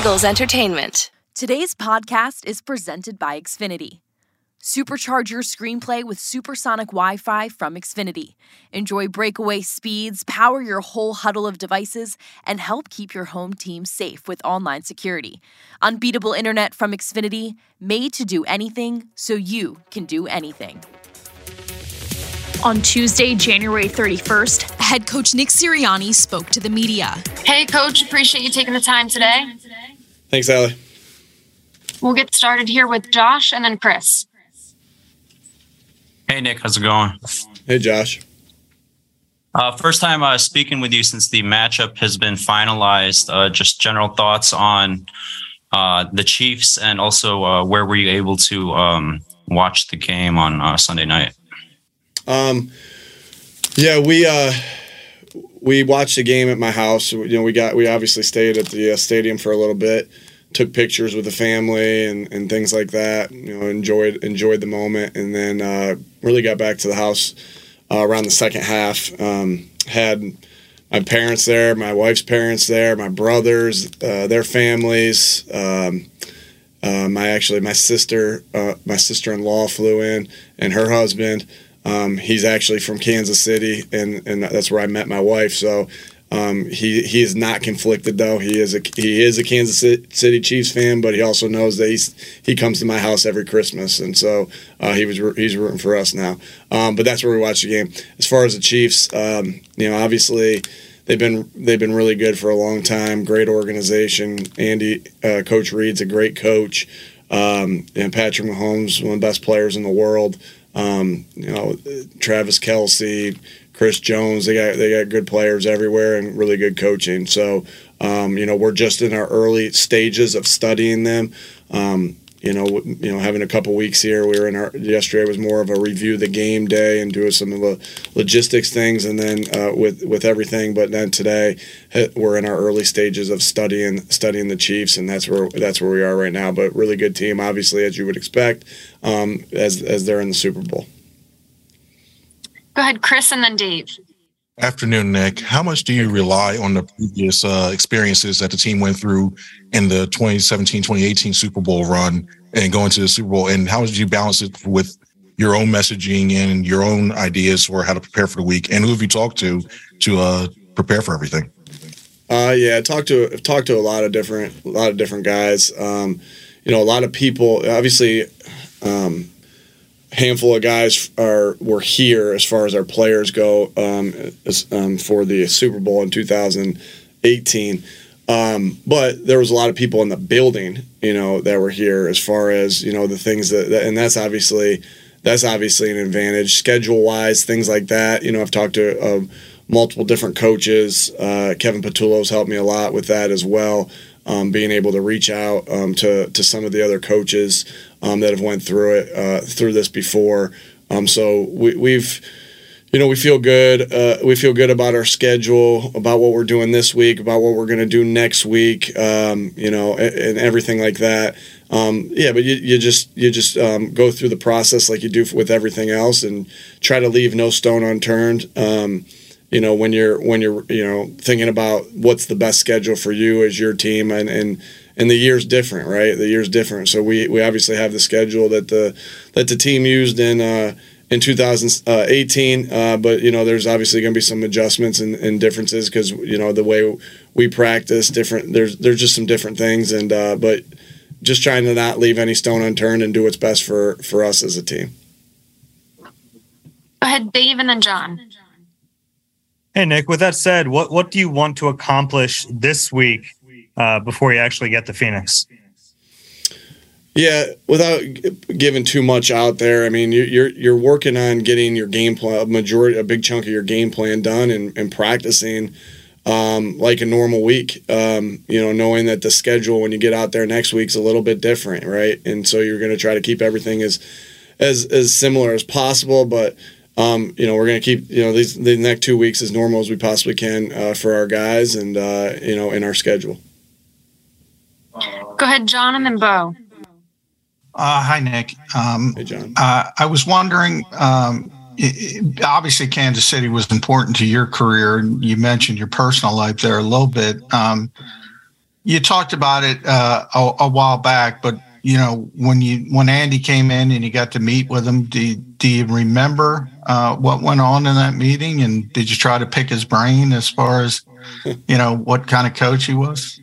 Eagles Entertainment. Today's podcast is presented by Xfinity. Supercharge your screenplay with supersonic Wi-Fi from Xfinity. Enjoy breakaway speeds, power your whole huddle of devices, and help keep your home team safe with online security. Unbeatable internet from Xfinity, made to do anything so you can do anything. On Tuesday, January 31st, head coach Nick Sirianni spoke to the media. Hey, coach, appreciate you taking the time today. Thanks, Allie. We'll get started here with Josh and then Chris. Hey, Nick, how's it going? Hey, Josh. First time speaking with you since the matchup has been finalized. Just general thoughts on the Chiefs, and also where were you able to watch the game on Sunday night? We watched the game at my house. You know, we obviously stayed at the stadium for a little bit, took pictures with the family and things like that. You know, enjoyed the moment, and then really got back to the house around the second half. Had my parents there, my wife's parents there, my brothers, their families. My sister, my sister-in-law flew in, and her husband. He's actually from Kansas City, and that's where I met my wife. So he is not conflicted, though. He is a Kansas City Chiefs fan, but he also knows that he comes to my house every Christmas, and so he's rooting for us now. But that's where we watched the game. As far as the Chiefs, obviously they've been really good for a long time. Great organization. Coach Reid's a great coach, and Patrick Mahomes, one of the best players in the world. Travis Kelsey, Chris Jones, they got good players everywhere and really good coaching. So, we're just in our early stages of studying them. Having a couple weeks here, yesterday was more of a review the game day and doing some of the logistics things, and then with everything. But then today, we're in our early stages of studying the Chiefs, and that's where we are right now. But really good team, obviously, as you would expect, as they're in the Super Bowl. Go ahead, Chris, and then Dave. Afternoon, Nick. How much do you rely on the previous experiences that the team went through in the 2017-2018 Super Bowl run and going to the Super Bowl? And how did you balance it with your own messaging and your own ideas for how to prepare for the week? And who have you talked to prepare for everything? I've talked to a lot of different guys. A lot of people, obviously. Handful of guys were here as far as our players go for the Super Bowl in 2018, but there was a lot of people in the building, that were here as far as the things that and that's obviously an advantage schedule wise, things like that. I've talked to multiple different coaches. Kevin Patullo's helped me a lot with that as well. Being able to reach out to some of the other coaches that have went through it through this before, so we feel good about our schedule, about what we're doing this week, about what we're going to do next week, and everything like that. But you just go through the process like you do with everything else, and try to leave no stone unturned. When you're thinking about what's the best schedule for you as your team, and the year's different, right? The year's different. So we obviously have the schedule that the team used in 2018. But there's obviously going to be some adjustments and differences because the way we practice different. There's just some different things, and but just trying to not leave any stone unturned and do what's best for us as a team. Go ahead, Dave, and then John. Hey, Nick, with that said, what do you want to accomplish this week before you actually get to Phoenix? Yeah, without giving too much out there, I mean, you're working on getting your game plan, a big chunk of your game plan done and practicing like a normal week, knowing that the schedule when you get out there next week's a little bit different, right? And so you're going to try to keep everything as similar as possible, but we're going to keep, the next 2 weeks as normal as we possibly can for our guys and, in our schedule. Go ahead, John, and then Bo. Hi, Nick. Hey, John. I was wondering, obviously Kansas City was important to your career, and you mentioned your personal life there a little bit. you talked about it a while back, but you know, when Andy came in and you got to meet with him, do you remember what went on in that meeting? And did you try to pick his brain as far as, you know, what kind of coach he was?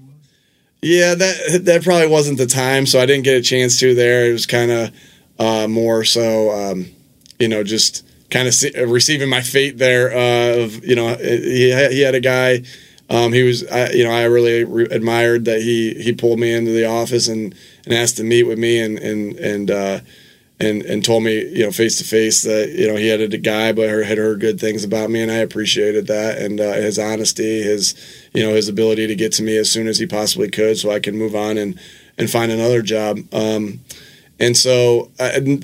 Yeah, that probably wasn't the time, so I didn't get a chance to there. It was kind of more so, you know, just kind of receiving my fate there. Of, you know, he had a guy. He was, you know, I really admired that he pulled me into the office and asked to meet with me and told me, you know, face to face that, you know, he had a guy, but had heard good things about me, and I appreciated that, and his honesty, his, you know, his ability to get to me as soon as he possibly could, so I could move on and find another job. And so I didn't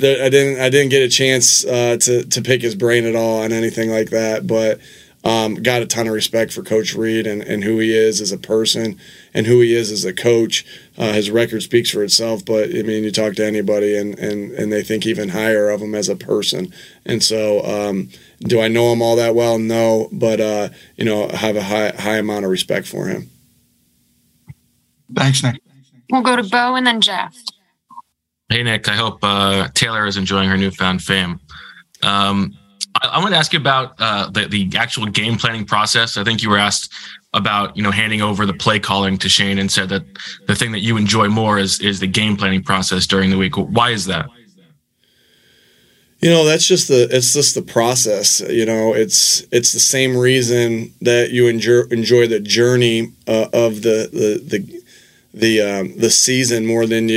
get a chance to pick his brain at all on anything like that, but. Got a ton of respect for Coach Reid and who he is as a person and who he is as a coach. His record speaks for itself, but, I mean, you talk to anybody and they think even higher of him as a person. And so do I know him all that well? No, but, you know, I have a high amount of respect for him. Thanks, Nick. We'll go to Bo and then Jeff. Hey, Nick, I hope Taylor is enjoying her newfound fame. I want to ask you about the actual game planning process. I think you were asked about, you know, handing over the play calling to Shane, and said that the thing that you enjoy more is the game planning process during the week. Why is that? You know, that's just it's just the process. You know, it's the same reason that you enjoy the journey of the season more than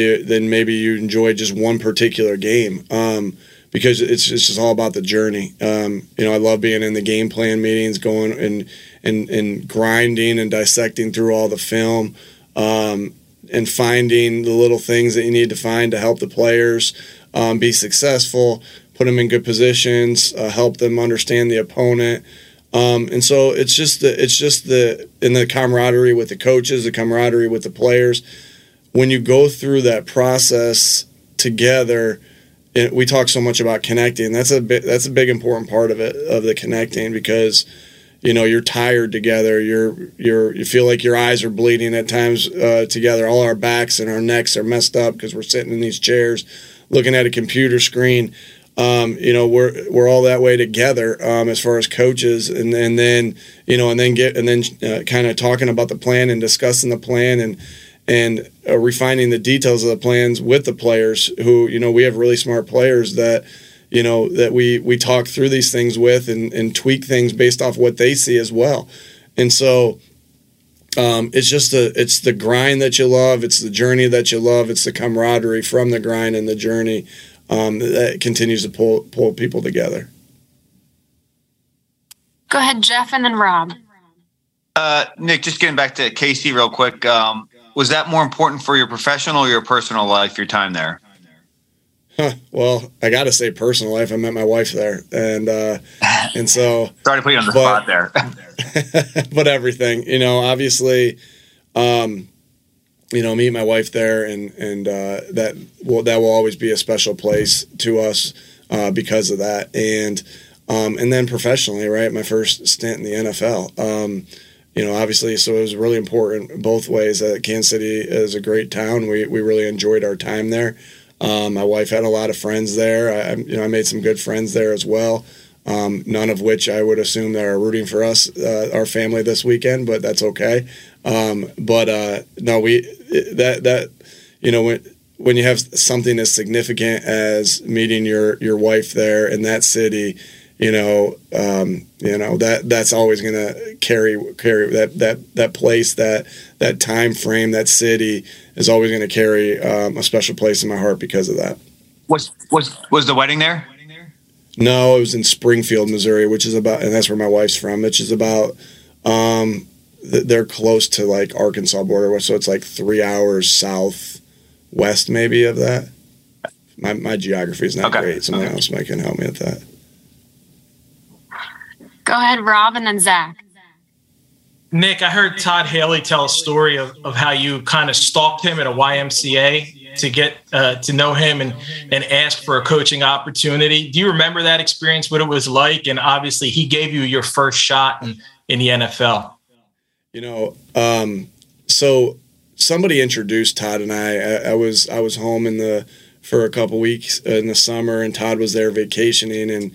maybe you enjoy just one particular game. Because it's just all about the journey. You know, I love being in the game plan meetings, going and grinding and dissecting through all the film, and finding the little things that you need to find to help the players be successful, put them in good positions, help them understand the opponent. And so it's just the camaraderie with the coaches, the camaraderie with the players. When you go through that process together, we talk so much about connecting. That's a big important part of it, of the connecting, because, you know, you're tired together. You feel like your eyes are bleeding at times together. All our backs and our necks are messed up because we're sitting in these chairs, looking at a computer screen. You know, we're all that way together as far as coaches, and then kind of talking about the plan and discussing the plan and refining the details of the plans with the players who, you know, we have really smart players that, you know, that we talk through these things with and tweak things based off what they see as well. And so it's the grind that you love. It's the journey that you love. It's the camaraderie from the grind and the journey that continues to pull people together. Go ahead, Jeff, and then Rob. Nick, just getting back to Casey real quick. Was that more important for your professional or your personal life, your time there? Well, I got to say personal life. I met my wife there. And so... Sorry to put you on the spot there. But everything, you know, obviously, you know, meet my wife there, and that will always be a special place to us because of that. And then professionally, right, my first stint in the NFL. You know, obviously, so it was really important both ways. Kansas City is a great town. We really enjoyed our time there. My wife had a lot of friends there. I made some good friends there as well, none of which I would assume that are rooting for us, our family, this weekend, but that's okay. You know, when you have something as significant as meeting your wife there in that city, you know that's always going to carry that place, that time frame, that city is always going to carry a special place in my heart because of that. Was the wedding there? No, it was in Springfield, Missouri, which is about, and that's where my wife's from, which is about they're close to like Arkansas border, so it's like 3 hours southwest maybe of that. My geography is not great. Someone else might can help me with that. Go ahead, Rob, and then Zach. Nick, I heard Todd Haley tell a story of how you kind of stalked him at a YMCA to get to know him and ask for a coaching opportunity. Do you remember that experience, what it was like? And obviously he gave you your first shot in the NFL. You know, so somebody introduced Todd and I. I was home for a couple weeks in the summer, and Todd was there vacationing,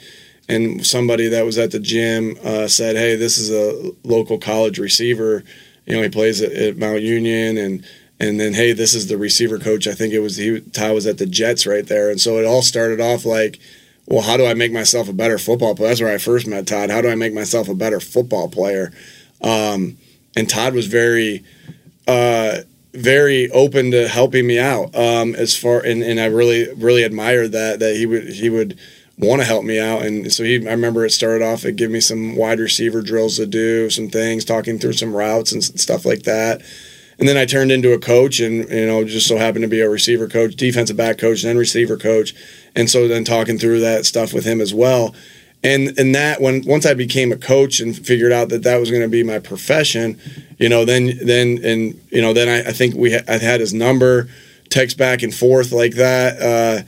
and somebody that was at the gym said, "Hey, this is a local college receiver. You know, he plays at Mount Union, and then hey, this is the receiver coach. I think it was Todd was at the Jets right there." And so it all started off like, well, how do I make myself a better football player? That's where I first met Todd. How do I make myself a better football player? And Todd was very, very open to helping me out and I really, really admired that he would want to help me out. And so I remember it started off at giving me some wide receiver drills to do, some things, talking through some routes and stuff like that. And then I turned into a coach, and just so happened to be a receiver coach, defensive back coach, and then receiver coach. And so then talking through that stuff with him as well. And that once I became a coach and figured out that was going to be my profession, then I think I had his number, text back and forth like that,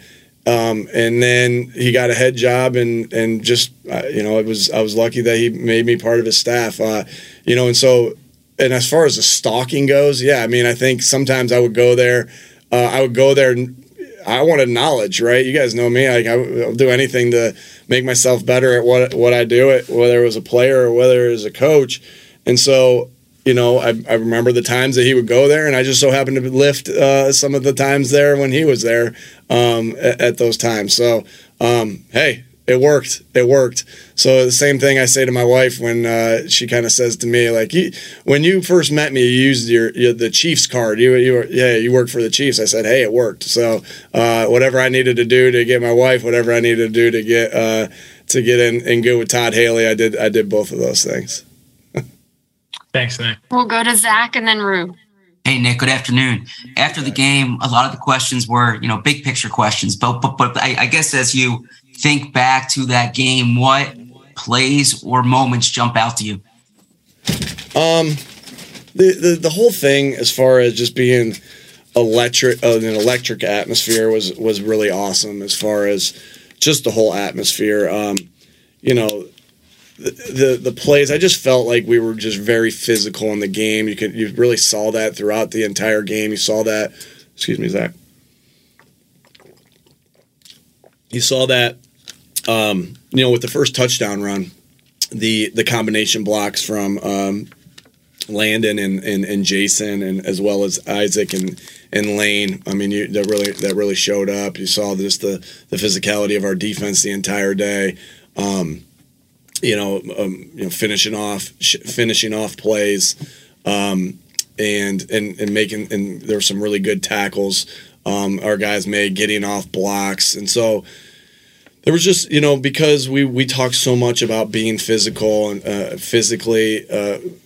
and then he got a head job and just I was lucky that he made me part of his staff, and so. And as far as the stalking goes, yeah, I mean, I think sometimes I would go there. I wanted knowledge, right? You guys know me. I'll do anything to make myself better at what I do, whether it was a player or whether it was a coach. And so, I remember the times that he would go there, and I just so happened to lift some of the times there when he was there at those times. So, hey. It worked. So the same thing I say to my wife when she kind of says to me, like, when you first met me, you used the Chiefs card. You worked for the Chiefs. I said, hey, it worked. So whatever I needed to do to get my wife, whatever I needed to do to get in and good with Todd Haley, I did both of those things. Thanks, Nick. We'll go to Zach and then Rue. Hey, Nick, good afternoon. After the game, a lot of the questions were, big picture questions. But I guess as you think back to that game, what plays or moments jump out to you? The whole thing, as far as just being an electric atmosphere, was really awesome. As far as just the whole atmosphere, the plays, I just felt like we were just very physical in the game. You really saw that throughout the entire game. You saw that. Excuse me, Zach. You saw that. With the first touchdown run, the combination blocks from Landon and Jason, and as well as Isaac and Lane. I mean, that really showed up. You saw just the physicality of our defense the entire day. Finishing off plays, and making, and there were some really good tackles our guys made, getting off blocks, and so. There was just, because we talk so much about being physical and physically,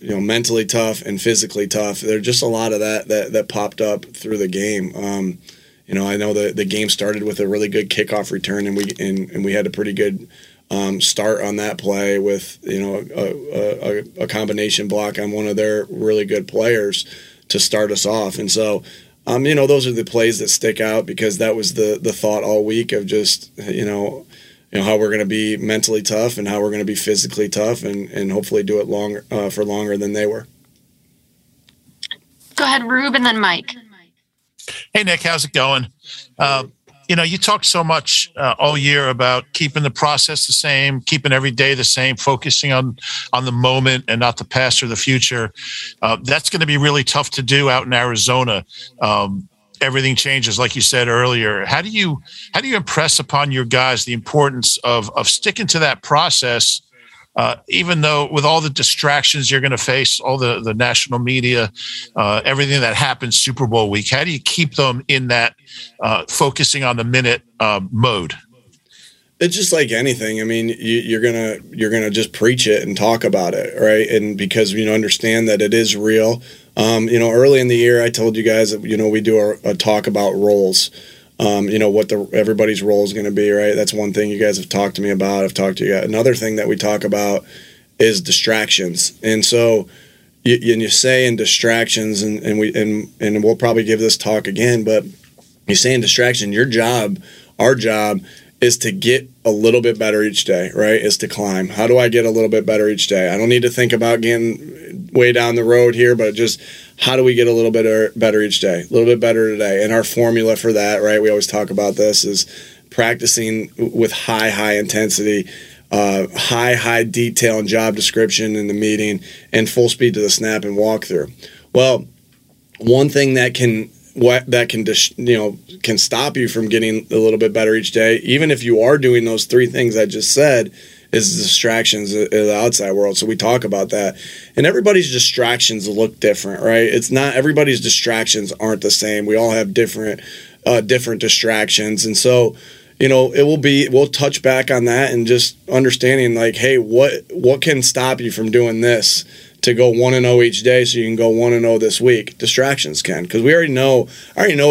mentally tough and physically tough. There's just a lot of that popped up through the game. I know the game started with a really good kickoff return, and we had a pretty good start on that play with a combination block on one of their really good players to start us off, and so. Those are the plays that stick out because that was the thought all week of just, how we're going to be mentally tough and how we're going to be physically tough and hopefully do it longer than they were. Go ahead, Rube, and then Mike. Hey, Nick, how's it going? You talked so much all year about keeping the process the same, keeping every day the same, focusing on the moment and not the past or the future. That's going to be really tough to do out in Arizona. Everything changes, like you said earlier. How do you impress upon your guys the importance of sticking to that process, even though with all the distractions you're going to face, all the national media, everything that happens Super Bowl week? How do you keep them in that focusing on the minute mode? It's just like anything. I mean, you're gonna just preach it and talk about it, right? And because understand that it is real. Early in the year, I told you guys that we do a talk about roles. What everybody's role is going to be, right? That's one thing you guys have talked to me about. I've talked to you guys. Another thing that we talk about is distractions. And so you say in distractions, and we'll probably give this talk again, but you say in distraction, our job is to get a little bit better each day, right? Is to climb. How do I get a little bit better each day? I don't need to think about getting way down the road here, but just how do we get a little bit better each day, a little bit better today? And our formula for that, right, we always talk about this, is practicing with high intensity, high detail and job description in the meeting, and full speed to the snap and walkthrough. Well, one thing that can stop you from getting a little bit better each day, even if you are doing those three things I just said, is distractions in the outside world. So we talk about that. And everybody's distractions look different, right? It's not everybody's distractions aren't the same. We all have different distractions. And so, you know, we'll touch back on that and just understanding like, hey, what can stop you from doing this to go 1-0 each day so you can go 1-0 this week? Distractions can, because I already know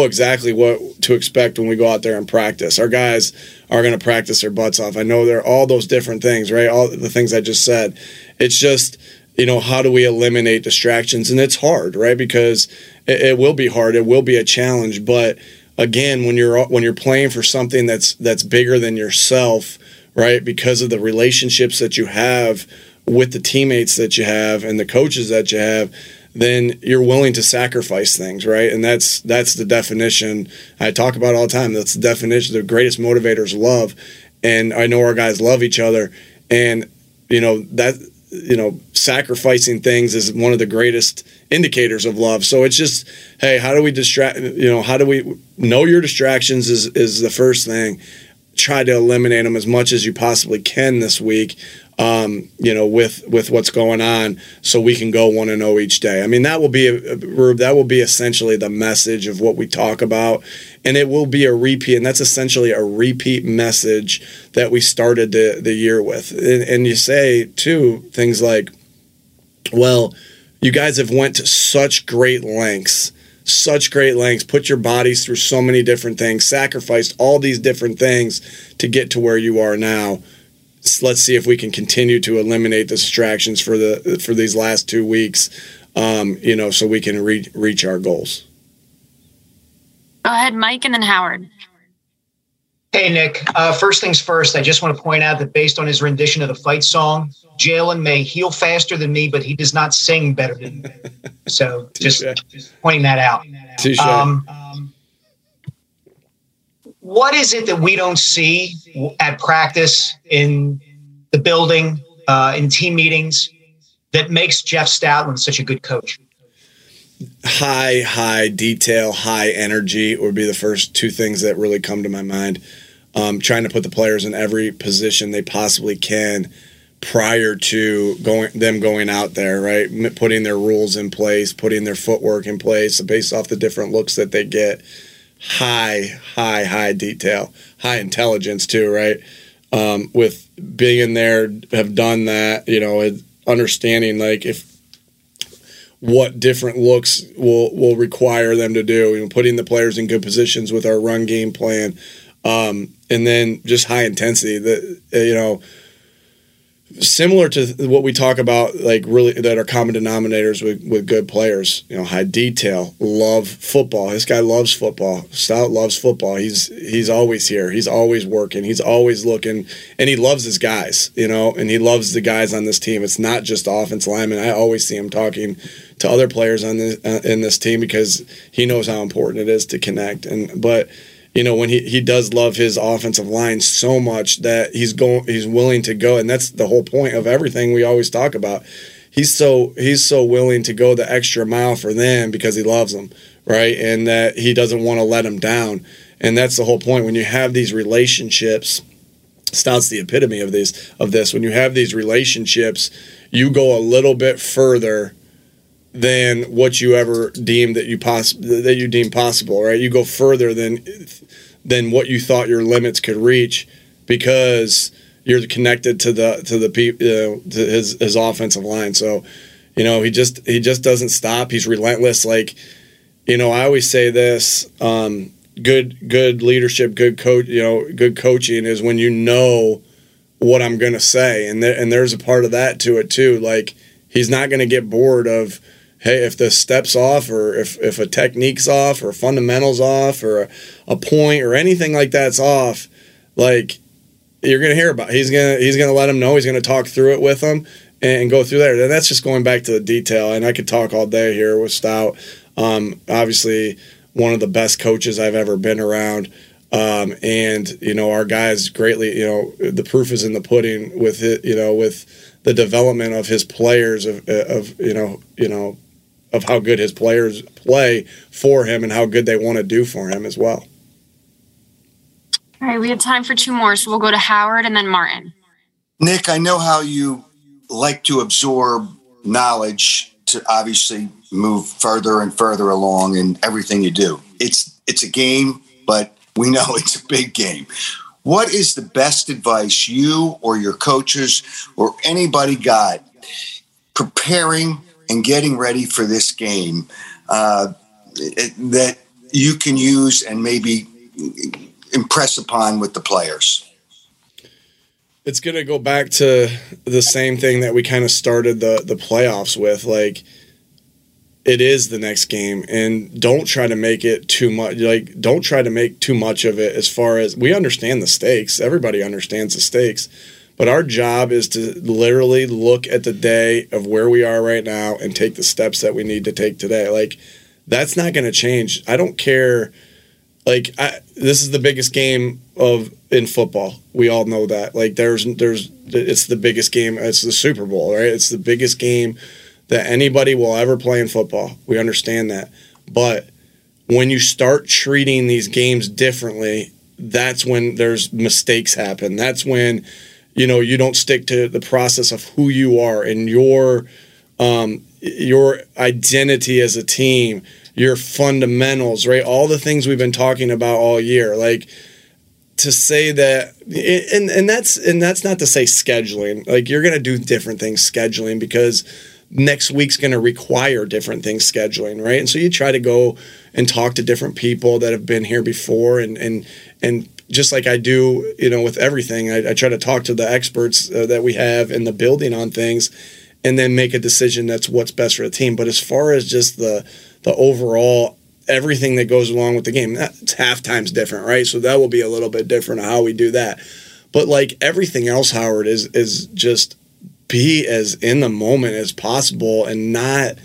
exactly what to expect when we go out there and practice. Our guys are going to practice their butts off. I know they're all those different things, right? All the things I just said. It's just, you know, how do we eliminate distractions? And it's hard, right? Because it will be hard. It will be a challenge. But again, when you're playing for something that's bigger than yourself, right? Because of the relationships that you have with the teammates that you have and the coaches that you have, then you're willing to sacrifice things, right? And that's the definition I talk about all the time. That's the definition. The greatest motivators love, and I know our guys love each other, and sacrificing things is one of the greatest indicators of love. So it's just, hey, how do we know your distractions is the first thing. Try to eliminate them as much as you possibly can this week, with what's going on, so we can go 1-0 each day. I mean, that will be essentially the message of what we talk about, and it will be a repeat, and that's essentially a repeat message that we started the year with. And you say, too, things like, well, you guys have went to such great lengths, put your bodies through so many different things, sacrificed all these different things to get to where you are now. Let's see if we can continue to eliminate the distractions for these last 2 weeks, so we can reach our goals. Go ahead, Mike, and then Howard. Hey, Nick. First things first, I just want to point out that based on his rendition of the fight song, Jalen may heal faster than me, but he does not sing better than me. So just pointing that out. What is it that we don't see at practice, in the building, in team meetings, that makes Jeff Stoutland such a good coach? High detail, high energy would be the first two things that really come to my mind. Trying to put the players in every position they possibly can prior to them going out there, right? Putting their rules in place, putting their footwork in place based off the different looks that they get. High detail, high intelligence too, right? With being there, have done that, understanding like what different looks will require them to do, putting the players in good positions with our run game plan, and then just high intensity. That similar to what we talk about, like really that are common denominators with good players, high detail, love football. This guy loves football. Stout loves football. He's always here. He's always working. He's always looking, and he loves his guys, and he loves the guys on this team. It's not just offense linemen. I always see him talking to other players in this team because he knows how important it is to connect. When he does love his offensive line so much that he's willing to go, and that's the whole point of everything we always talk about. He's so willing to go the extra mile for them because he loves them, right? And that he doesn't want to let them down. And that's the whole point. When you have these relationships, Stout's the epitome of this. When you have these relationships, you go a little bit further than what you ever deemed that you deem possible, right? You go further than what you thought your limits could reach because you're connected to his offensive line. So, he just doesn't stop. He's relentless. Like, I always say this: good leadership, good coach. Good coaching is when you know what I'm going to say, and there's a part of that to it too. Like, he's not going to get bored of, hey, if the step's off or if a technique's off or fundamentals off or a point or anything like that's off, like, you're going to hear about it. He's going to let them know. He's going to talk through it with them. and go through there. And that's just going back to the detail. And I could talk all day here with Stout. Obviously, one of the best coaches I've ever been around. And, you know, our guys greatly, you know, the proof is in the pudding with it, you know, with the development of his players, of of how good his players play for him and how good they want to do for him as well. All right, we have time for two more, so we'll go to Howard and then Martin. Nick, I know how you like to absorb knowledge to obviously move further and further along in everything you do. It's a game, but we know it's a big game. What is the best advice you or your coaches or anybody got preparing and getting ready for this game that you can use and maybe impress upon with the players? It's going to go back to the same thing that we kind of started the playoffs with. Like, it is the next game, and don't try to make it too much. Like, don't try to make too much of it, as far as we understand the stakes. Everybody understands the stakes. But our job is to literally look at the day of where we are right now and take the steps that we need to take today. Like, that's not going to change. I don't care. Like, this is the biggest game in football. We all know that. Like, it's the biggest game. It's the Super Bowl, right? It's the biggest game that anybody will ever play in football. We understand that. But when you start treating these games differently, that's when there's mistakes happen. That's when you don't stick to the process of who you are and your identity as a team, your fundamentals, right? All the things we've been talking about all year. Like, to say that, and that's not to say scheduling. Like, you're going to do different things scheduling because next week's going to require different things scheduling, right? And so you try to go and talk to different people that have been here before and just like I do, with everything, I try to talk to the experts that we have in the building on things and then make a decision that's what's best for the team. But as far as just the overall, everything that goes along with the game, that's halftime's different, right? So that will be a little bit different how we do that. But like everything else, Howard, is just be as in the moment as possible and not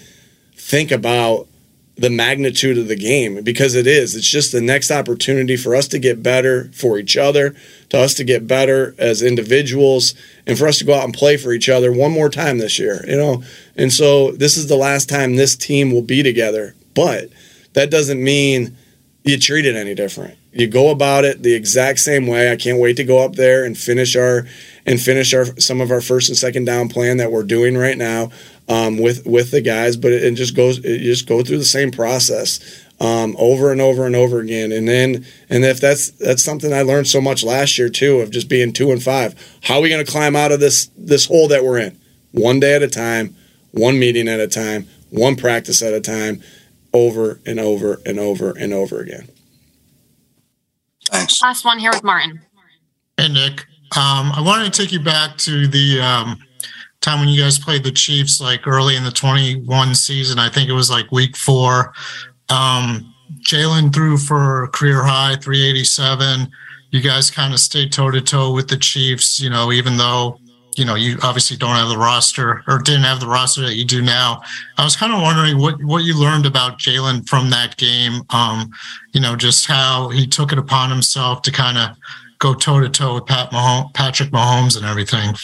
think about the magnitude of the game, because it's just the next opportunity for us to get better for each other, to us to get better as individuals, and for us to go out and play for each other one more time this year, and so this is the last time this team will be together. But that doesn't mean you treat it any different. You go about it the exact same way. I can't wait to go up there and finish some of our first and second down plan that we're doing right now with the guys. But it just go through the same process over and over and over again. And if that's something I learned so much last year too, of just being 2-5. How are we going to climb out of this hole that we're in? One day at a time, one meeting at a time, one practice at a time, over and over and over and over again. Thanks. Last one here with Martin. Hey, Nick. I wanted to take you back to the time when you guys played the Chiefs, like early in the 21 season. I think it was like week 4. Jalen threw for a career high 387. You guys kind of stayed toe-to-toe with the Chiefs, even though, you obviously don't have the roster or didn't have the roster that you do now. I was kind of wondering what you learned about Jalen from that game, just how he took it upon himself to kind of go toe-to-toe with Patrick Mahomes and everything.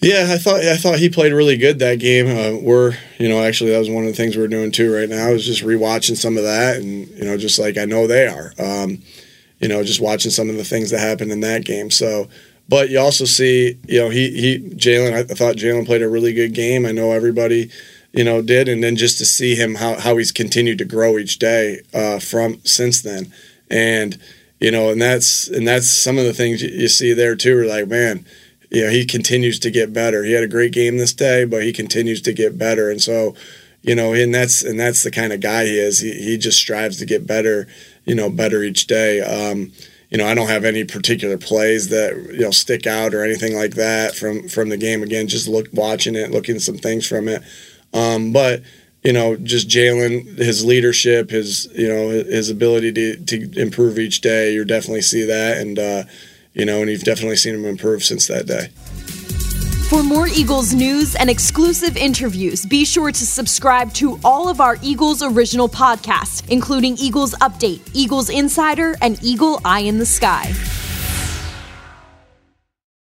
Yeah, I thought he played really good that game. Actually that was one of the things we're doing too right now, is just rewatching some of that and, just like I know they are, just watching some of the things that happened in that game. So, but you also see, Jalen, I thought Jalen played a really good game. I know everybody, did. And then just to see him, how he's continued to grow each day since then. And, that's some of the things you see there too. We're like, man, he continues to get better. He had a great game this day, but he continues to get better. And so, and that's the kind of guy he is. He just strives to get better, better each day. I don't have any particular plays that stick out or anything like that from the game. Again, just watching it, looking at some things from it. But just Jalen, his leadership, his ability to improve each day. You definitely see that, and you've definitely seen him improve since that day. For more Eagles news and exclusive interviews, be sure to subscribe to all of our Eagles original podcasts, including Eagles Update, Eagles Insider, and Eagle Eye in the Sky.